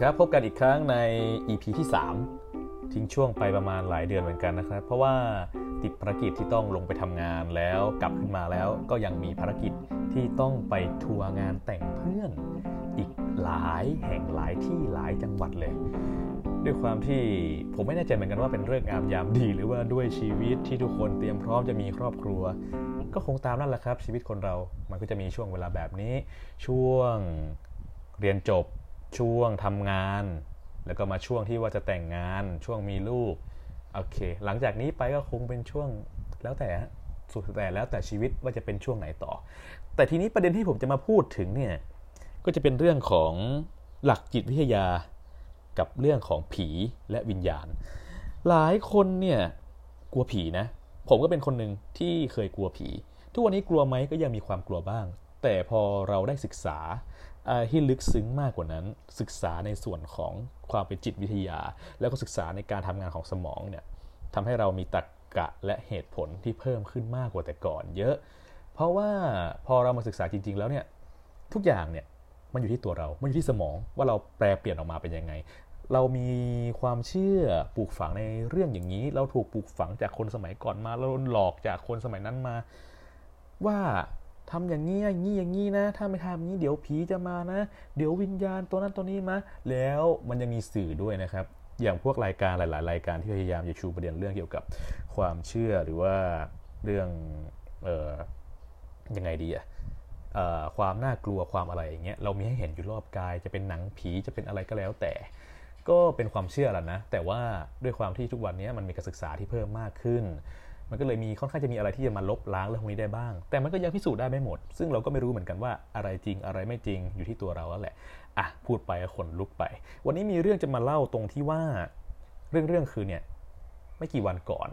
สวัสดีครับพบกันอีกครั้งใน EP ที่3ทิ้งช่วงไปประมาณหลายเดือนเหมือนกันนะครับเพราะว่าติดภารกิจที่ต้องลงไปทำงานแล้วกลับขึ้นมาแล้วก็ยังมีภารกิจที่ต้องไปทัวร์งานแต่งเพื่อนอีกหลายแห่งหลายที่หลายจังหวัดเลยด้วยความที่ผมไม่แน่ใจเหมือนกันว่าเป็นเรื่องงามยามดีหรือว่าด้วยชีวิตที่ทุกคนเตรียมพร้อมจะมีครอบครัวก็คงตามนั่นแหละครับชีวิตคนเรามันก็จะมีช่วงเวลาแบบนี้ช่วงเรียนจบช่วงทำงานแล้วก็มาช่วงที่ว่าจะแต่งงานช่วงมีลูกโอเคหลังจากนี้ไปก็คงเป็นช่วงแล้วแต่สุดแต่แล้วแต่ชีวิตว่าจะเป็นช่วงไหนต่อแต่ทีนี้ประเด็นที่ผมจะมาพูดถึงเนี่ยก็จะเป็นเรื่องของหลักจิตวิทยากับเรื่องของผีและวิญญาณหลายคนเนี่ยกลัวผีนะผมก็เป็นคนหนึ่งที่เคยกลัวผีทุกวันนี้กลัวไหมก็ยังมีความกลัวบ้างแต่พอเราได้ศึกษาที่ลึกซึ้งมากกว่านั้นศึกษาในส่วนของความเป็นจิตวิทยาแล้วก็ศึกษาในการทำงานของสมองเนี่ยทำให้เรามีตรรกะและเหตุผลที่เพิ่มขึ้นมากกว่าแต่ก่อนเยอะเพราะว่าพอเรามาศึกษาจริงๆแล้วเนี่ยทุกอย่างเนี่ยมันอยู่ที่ตัวเรามันอยู่ที่สมองว่าเราแปรเปลี่ยนออกมาเป็นยังไงเรามีความเชื่อปลูกฝังในเรื่องอย่างนี้เราถูกปลูกฝังจากคนสมัยก่อนมาเราหลอกจากคนสมัยนั้นมาว่าทำอย่างนี้อย่างนี้อย่างนี้นะถ้าไม่ทำอย่างนี้เดี๋ยวผีจะมานะเดี๋ยววิญญาณตัวนั้นตัวนี้มาแล้วมันยังมีสื่อด้วยนะครับอย่างพวกรายการหลายๆรายการที่พยายามจะชูประเด็นเรื่องเกี่ยวกับความเชื่อหรือว่าเรื่องยังไงดีอะความน่ากลัวความอะไรอย่างเงี้ยเรามีให้เห็นอยู่รอบกายจะเป็นหนังผีจะเป็นอะไรก็แล้วแต่ก็เป็นความเชื่อแหละนะแต่ว่าด้วยความที่ทุกวันนี้มันมีการศึกษาที่เพิ่มมากขึ้นมันก็เลยมีค่อนข้างจะมีอะไรที่จะมาลบล้างเรื่องพวกนี้ได้บ้างแต่มันก็ยังพิสูจน์ได้ไม่หมดซึ่งเราก็ไม่รู้เหมือนกันว่าอะไรจริงอะไรไม่จริงอยู่ที่ตัวเราแล้วแหละอ่ะพูดไปขนลุกไปวันนี้มีเรื่องจะมาเล่าตรงที่ว่าเรื่องคือเนี่ยไม่กี่วันก่อน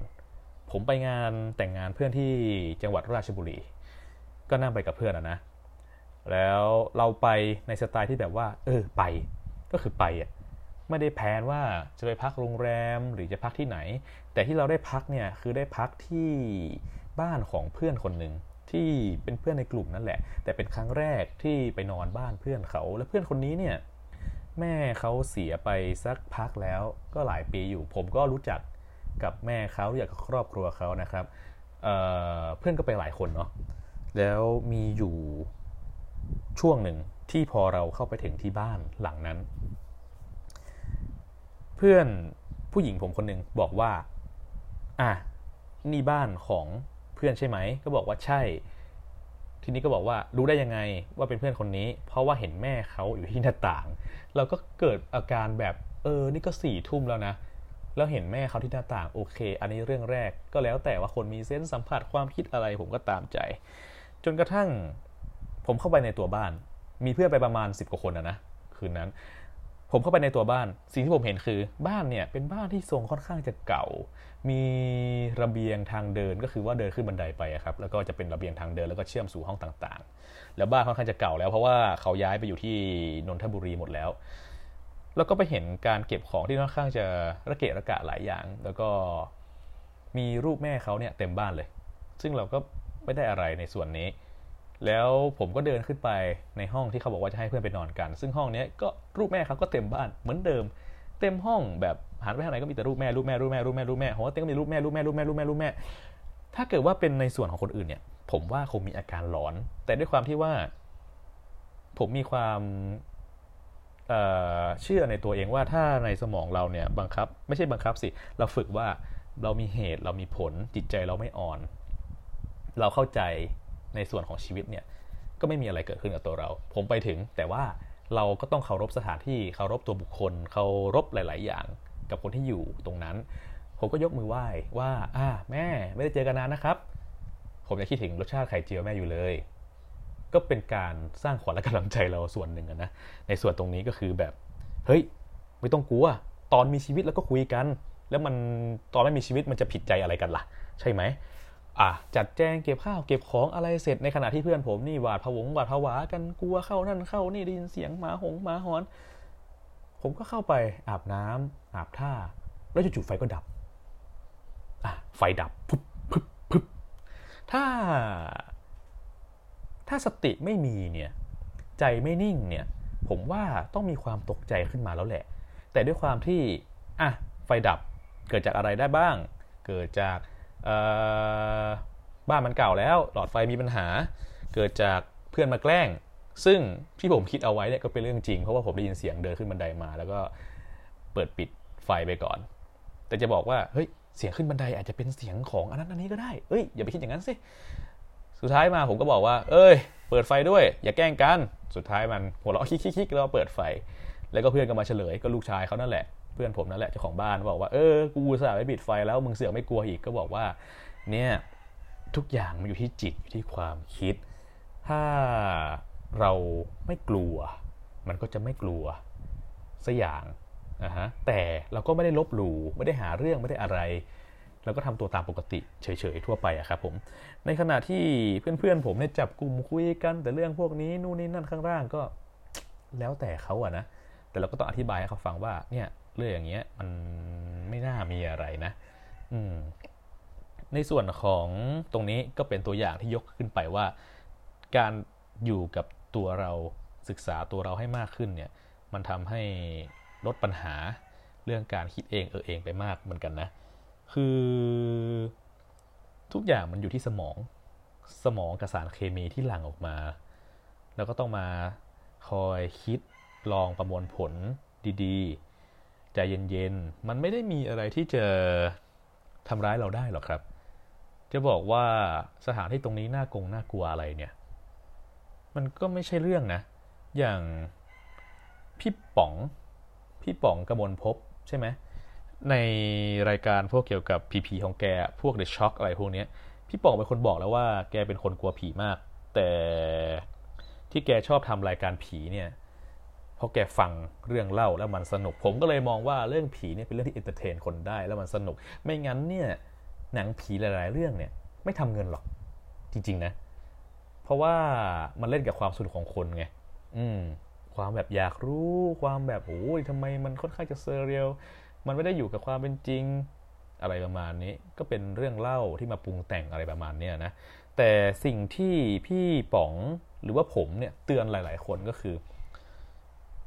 ผมไปงานแต่งงานเพื่อนที่จังหวัดราชบุรีก็นั่งไปกับเพื่อนนะแล้วเราไปในสไตล์ที่แบบว่าไปก็คือไปอ่ะไม่ได้แพลนว่าจะไปพักโรงแรมหรือจะพักที่ไหนแต่ที่เราได้พักเนี่ยคือได้พักที่บ้านของเพื่อนคนหนึ่งที่เป็นเพื่อนในกลุ่มนั่นแหละแต่เป็นครั้งแรกที่ไปนอนบ้านเพื่อนเขาและเพื่อนคนนี้เนี่ยแม่เขาเสียไปสักพักแล้วก็หลายปีอยู่ผมก็รู้จักกับแม่เขารู้จักกับครอบครัวเขานะครับเพื่อนก็ไปหลายคนเนาะแล้วมีอยู่ช่วงหนึ่งที่พอเราเข้าไปถึงที่บ้านหลังนั้นเพื่อนผู้หญิงผมคนหนึ่งบอกว่านี่บ้านของเพื่อนใช่ไหมก็บอกว่าใช่ทีนี้ก็บอกว่ารู้ได้ยังไงว่าเป็นเพื่อนคนนี้เพราะว่าเห็นแม่เขาอยู่ที่หน้าต่างเราก็เกิดอาการแบบนี่ก็สี่ทุ่มแล้วนะแล้วเห็นแม่เขาที่หน้าต่างโอเคอันนี้เรื่องแรกก็แล้วแต่ว่าคนมีเซนส์สัมผัสความคิดอะไรผมก็ตามใจจนกระทั่งผมเข้าไปในตัวบ้านมีเพื่อนไปประมาณ10กว่าคนนะคืนนั้นผมเข้าไปในตัวบ้านสิ่งที่ผมเห็นคือบ้านเนี่ยเป็นบ้านที่ทรงค่อนข้างจะเก่ามีระเบียงทางเดินก็คือว่าเดินขึ้นบันไดไปครับแล้วก็จะเป็นระเบียงทางเดินแล้วก็เชื่อมสู่ห้องต่างๆแล้วบ้านค่อนข้างจะเก่าแล้วเพราะว่าเขาย้ายไปอยู่ที่นนทบุรีหมดแล้วแล้วก็ไปเห็นการเก็บของที่ค่อนข้างจะระเกะระกะหลายอย่างแล้วก็มีรูปแม่เขาเนี่ยเต็มบ้านเลยซึ่งเราก็ไม่ได้อะไรในส่วนนี้แล้วผมก็เดินขึ้นไปในห้องที่เขาบอกว่าจะให้เพื่อนไปนอนกันซึ่งห้องนี้ก็รูปแม่เขาก็เต็มบ้านเหมือนเดิมเต็มห้องแบบหันไปทางไหนก็มีแต่รูปแม่รูปแม่รูปแม่รูปแม่รูปแม่โหเต็มก็มีรูปแม่รูปแม่รูปแม่รูปแม่รูปแม่ถ้าเกิดว่าเป็นในส่วนของคนอื่นเนี่ยผมว่าคงมีอาการหลอนแต่ด้วยความที่ว่าผมมีความเชื่อในตัวเองว่าถ้าในสมองเราเนี่ยบังคับไม่ใช่บังคับสิเราฝึกว่าเรามีเหตุเรามีผลจิตใจเราไม่อ่อนเราเข้าใจในส่วนของชีวิตเนี่ยก็ไม่มีอะไรเกิดขึ้นกับตัวเราผมไปถึงแต่ว่าเราก็ต้องเคารพสถานที่เคารพตัวบุคคลเคารพหลายๆอย่างกับคนที่อยู่ตรงนั้นผมก็ยกมือไหว้ว่าแม่ไม่ได้เจอกันนานนะครับผมยังคิดถึงรสชาติไข่เจียวแม่อยู่เลยก็เป็นการสร้างขวัญและกำลังใจเราส่วนหนึ่งนะในส่วนตรงนี้ก็คือแบบเฮ้ยไม่ต้องกลัวตอนมีชีวิตแล้วก็คุยกันแล้วมันตอนไม่มีชีวิตมันจะผิดใจอะไรกันล่ะใช่ไหมจัดแจงเก็บข้าวเก็บของอะไรเสร็จในขณะที่เพื่อนผมนี่หวาดผวงหวาดผวากันกลัวเข้านั่นเข้านี่ได้ยินเสียงหมาหอนผมก็เข้าไปอาบน้ำอาบท่าแล้วจู่ๆไฟก็ดับไฟดับปุ๊บปุ๊บปุ๊บถ้าสติไม่มีเนี่ยใจไม่นิ่งเนี่ย ผมว่าต้องมีความตกใจขึ้นมาแล้วแหละแต่ด้วยความที่ไฟดับเกิดจากอะไรได้บ้างเกิดจากบ้านมันเก่าแล้วหลอดไฟมีปัญหาเกิดจากเพื่อนมาแกล้งซึ่งที่ผมคิดเอาไว้เนี่ยก็เป็นเรื่องจริงเพราะว่าผมได้ยินเสียงเดินขึ้นบันไดมาแล้วก็เปิดปิดไฟไปก่อนแต่จะบอกว่าเฮ้ยเสียงขึ้นบันไดอาจจะเป็นเสียงของอันนั้นอันนี้ก็ได้เอ้ยอย่าไปคิดอย่างนั้นสิสุดท้ายมาผมก็บอกว่าเอ้ยเปิดไฟด้วยอย่าแกล้งกันสุดท้ายมันหัวเราะคิกๆๆแล้วเปิดไฟแล้วก็เพื่อนก็มาเฉลยก็ลูกชายเขานั่นแหละเพื่อนผมนั่นแหละเจ้าของบ้านบอกว่ากูอุตส่าห์ไปปิดไฟแล้วมึงเสือกไม่กลัวอีกก็บอกว่าเนี่ยทุกอย่างมันอยู่ที่จิตอยู่ที่ความคิดถ้าเราไม่กลัวมันก็จะไม่กลัวสักอย่างนะฮะแต่เราก็ไม่ได้ลบหลู่ไม่ได้หาเรื่องไม่ได้อะไรเราก็ทำตัวตามปกติเฉยๆทั่วไปอะครับผมในขณะที่เพื่อนๆผมเนี่ยจับกลุ่มคุยกันแต่เรื่องพวกนี้นู่นนี่นั่นข้างล่างก็แล้วแต่เขาอะนะแต่เราก็ต้องอธิบายให้เขาฟังว่าเนี่ยเรื่องอย่างเงี้ยมันไม่น่ามีอะไรนะในส่วนของตรงนี้ก็เป็นตัวอย่างที่ยกขึ้นไปว่าการอยู่กับตัวเราศึกษาตัวเราให้มากขึ้นเนี่ยมันทำให้ลดปัญหาเรื่องการคิดเองเองไปมากเหมือนกันนะคือทุกอย่างมันอยู่ที่สมองกับสารเคมีที่หลั่งออกมาแล้วก็ต้องมาคอยคิดลองประมวลผลดีๆใจเย็นๆมันไม่ได้มีอะไรที่จะทำร้ายเราได้หรอกครับจะบอกว่าสถานที่ตรงนี้น่ากลัวอะไรเนี่ยมันก็ไม่ใช่เรื่องนะอย่างพี่ป๋องกมลภพใช่ไหมในรายการพวกเกี่ยวกับผีของแกพวก The Shock อะไรพวกนี้พี่ป๋องเป็นคนบอกแล้วว่าแกเป็นคนกลัวผีมากแต่ที่แกชอบทำรายการผีเนี่ยเพราะแกฟังเรื่องเล่าแล้วมันสนุกผมก็เลยมองว่าเรื่องผีเนี่ยเป็นเรื่องที่เอนเตอร์เทนคนได้แล้วมันสนุกไม่งั้นเนี่ยหนังผีหลายๆเรื่องเนี่ยไม่ทำเงินหรอกจริงๆนะเพราะว่ามันเล่นกับความสนุกของคนไงความแบบอยากรู้ความแบบโอ้ยทำไมมันค่อนข้างจะเซเรียลมันไม่ได้อยู่กับความเป็นจริงอะไรประมาณนี้ก็เป็นเรื่องเล่าที่มาปรุงแต่งอะไรประมาณนี้นะแต่สิ่งที่พี่ป๋องหรือว่าผมเนี่ยเตือนหลายๆคนก็คือ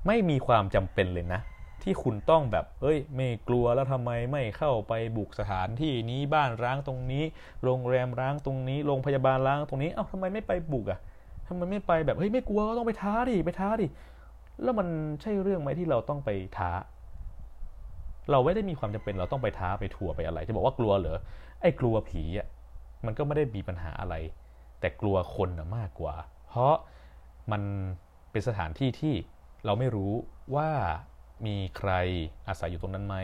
ไม่มีความจำเป็นเลยนะที่คุณต้องแบบเอ้ยไม่กลัวแล้วทำไมไม่เข้าไปบุกสถานที่นี้บ้านร้างตรงนี้โรงแรมร้างตรงนี้โรงพยาบาลร้างตรงนี้ทำไมไม่ไปบุกอ่ะทำไมไม่ไปแบบเฮ้ยไม่กลัวก็ต้องไปท้าดิแล้วมันใช่เรื่องไหมที่เราต้องไปท้าเราไม่ได้มีความจำเป็นเราต้องไปท้าไปทัวร์ไปอะไรจะบอกว่ากลัวเหรอไอ้กลัวผีอ่ะมันก็ไม่ได้มีปัญหาอะไรแต่กลัวคนน่ะมากกว่าเพราะมันเป็นสถานที่ที่เราไม่รู้ว่ามีใครอาศัยอยู่ตรงนั้นไหม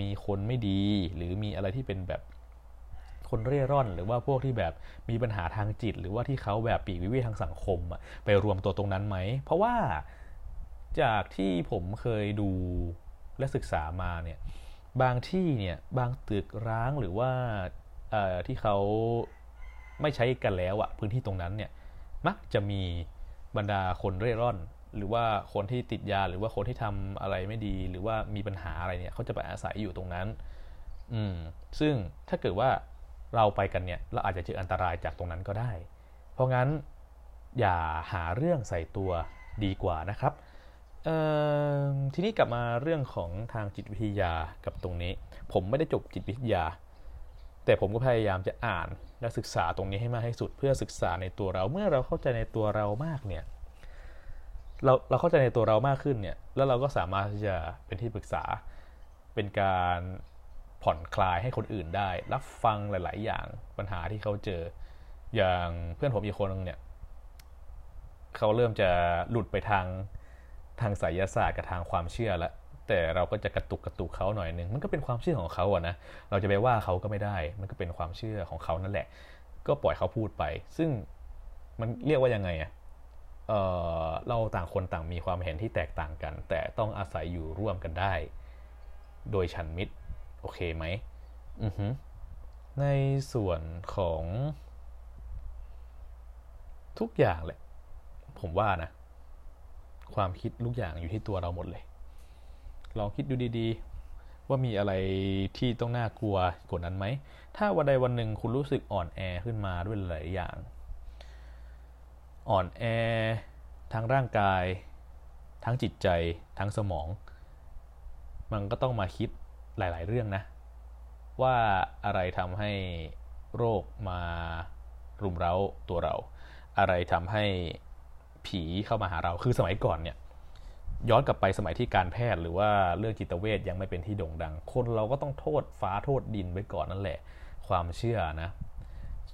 มีคนไม่ดีหรือมีอะไรที่เป็นแบบคนเร่ร่อนหรือว่าพวกที่แบบมีปัญหาทางจิตหรือว่าที่เขาแบบปีกวิเวกทางสังคมไปรวมตัวตรงนั้นไหมเพราะว่าจากที่ผมเคยดูและศึกษามาเนี่ยบางที่เนี่ยบางตึกร้างหรือว่าที่เขาไม่ใช้กันแล้วอะพื้นที่ตรงนั้นเนี่ยมักจะมีบรรดาคนเร่ร่อนหรือว่าคนที่ติดยาหรือว่าคนที่ทำอะไรไม่ดีหรือว่ามีปัญหาอะไรเนี่ยเขาจะไปอาศัยอยู่ตรงนั้นซึ่งถ้าเกิดว่าเราไปกันเนี่ยเราอาจจะเจออันตรายจากตรงนั้นก็ได้เพราะงั้นอย่าหาเรื่องใส่ตัวดีกว่านะครับทีนี้กลับมาเรื่องของทางจิตวิทยากับตรงนี้ผมไม่ได้จบจิตวิทยาแต่ผมก็พยายามจะอ่านและศึกษาตรงนี้ให้มากที่สุดเพื่อศึกษาในตัวเราเมื่อเราเข้าใจในตัวเรามากเนี่ยเราเข้าใจในตัวเรามากขึ้นเนี่ยแล้วเราก็สามารถที่จะเป็นที่ปรึกษาเป็นการผ่อนคลายให้คนอื่นได้รับฟังหลายๆอย่างปัญหาที่เขาเจออย่างเพื่อนผมอีกคนนึงเนี่ยเขาเริ่มจะหลุดไปทางไสยศาสตร์กับทางความเชื่อแล้วแต่เราก็จะกระตุกเขาหน่อยนึงมันก็เป็นความเชื่อของเขาอะนะเราจะไปว่าเขาก็ไม่ได้มันก็เป็นความเชื่อของเขานั่นแหละก็ปล่อยเขาพูดไปซึ่งมันเรียกว่ายังไงอะเราต่างคนต่างมีความเห็นที่แตกต่างกันแต่ต้องอาศัยอยู่ร่วมกันได้โดยฉันมิตรโอเคไหมในส่วนของทุกอย่างแหละผมว่านะความคิดทุกอย่างอยู่ที่ตัวเราหมดเลยลองคิดดูดีๆว่ามีอะไรที่ต้องน่ากลัวกว่านั้นไหมถ้าวันใดวันหนึ่งคุณรู้สึกอ่อนแอขึ้นมาด้วยหลายอย่างอ่อนแอทางร่างกาย ทั้งจิตใจทั้งสมองมันก็ต้องมาคิดหลายๆเรื่องนะว่าอะไรทำให้โรคมารุมเร้าตัวเราอะไรทำให้ผีเข้ามาหาเราคือสมัยก่อนเนี่ยย้อนกลับไปสมัยที่การแพทย์หรือว่าเรื่องจิตเวชยังไม่เป็นที่โด่งดังคนเราก็ต้องโทษฟ้าโทษดินไว้ก่อนนั่นแหละความเชื่อนะ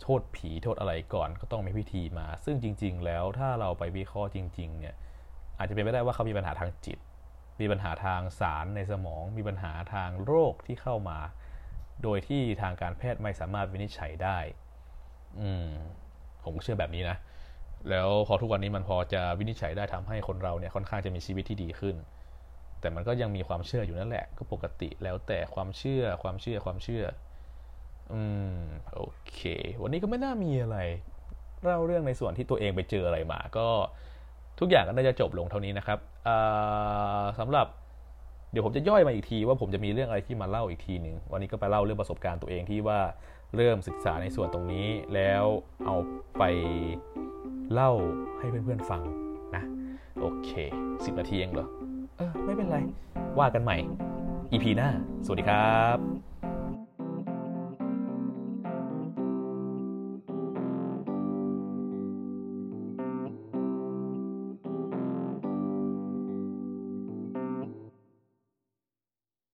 โทษผีโทษอะไรก่อนก็ต้องมีพิธีมาซึ่งจริงๆแล้วถ้าเราไปวิเคราะห์จริงๆเนี่ยอาจจะเป็นไปได้ว่าเขามีปัญหาทางจิตมีปัญหาทางสารในสมองมีปัญหาทางโรคที่เข้ามาโดยที่ทางการแพทย์ไม่สามารถวินิจฉัยได้ผมเชื่อแบบนี้นะแล้วพอทุกวันนี้มันพอจะวินิจฉัยได้ทำให้คนเราเนี่ยค่อนข้างจะมีชีวิตที่ดีขึ้นแต่มันก็ยังมีความเชื่ออยู่นั่นแหละก็ปกติแล้วแต่ความเชื่อโอเควันนี้ก็ไม่น่ามีอะไรเล่าเรื่องในส่วนที่ตัวเองไปเจออะไรมาก็ทุกอย่างก็น่าจะจบลงเท่านี้นะครับสำหรับเดี๋ยวผมจะย่อยมาอีกทีว่าผมจะมีเรื่องอะไรที่มาเล่าอีกทีหนึ่งวันนี้ก็ไปเล่าเรื่องประสบการณ์ตัวเองที่ว่าเริ่มศึกษาในส่วนตรงนี้แล้วเอาไปเล่าให้เพื่อนๆฟังนะโอเค10 นาทีเองเหรอไม่เป็นไรว่ากันใหม่ EP หน้าสวัสดีครับ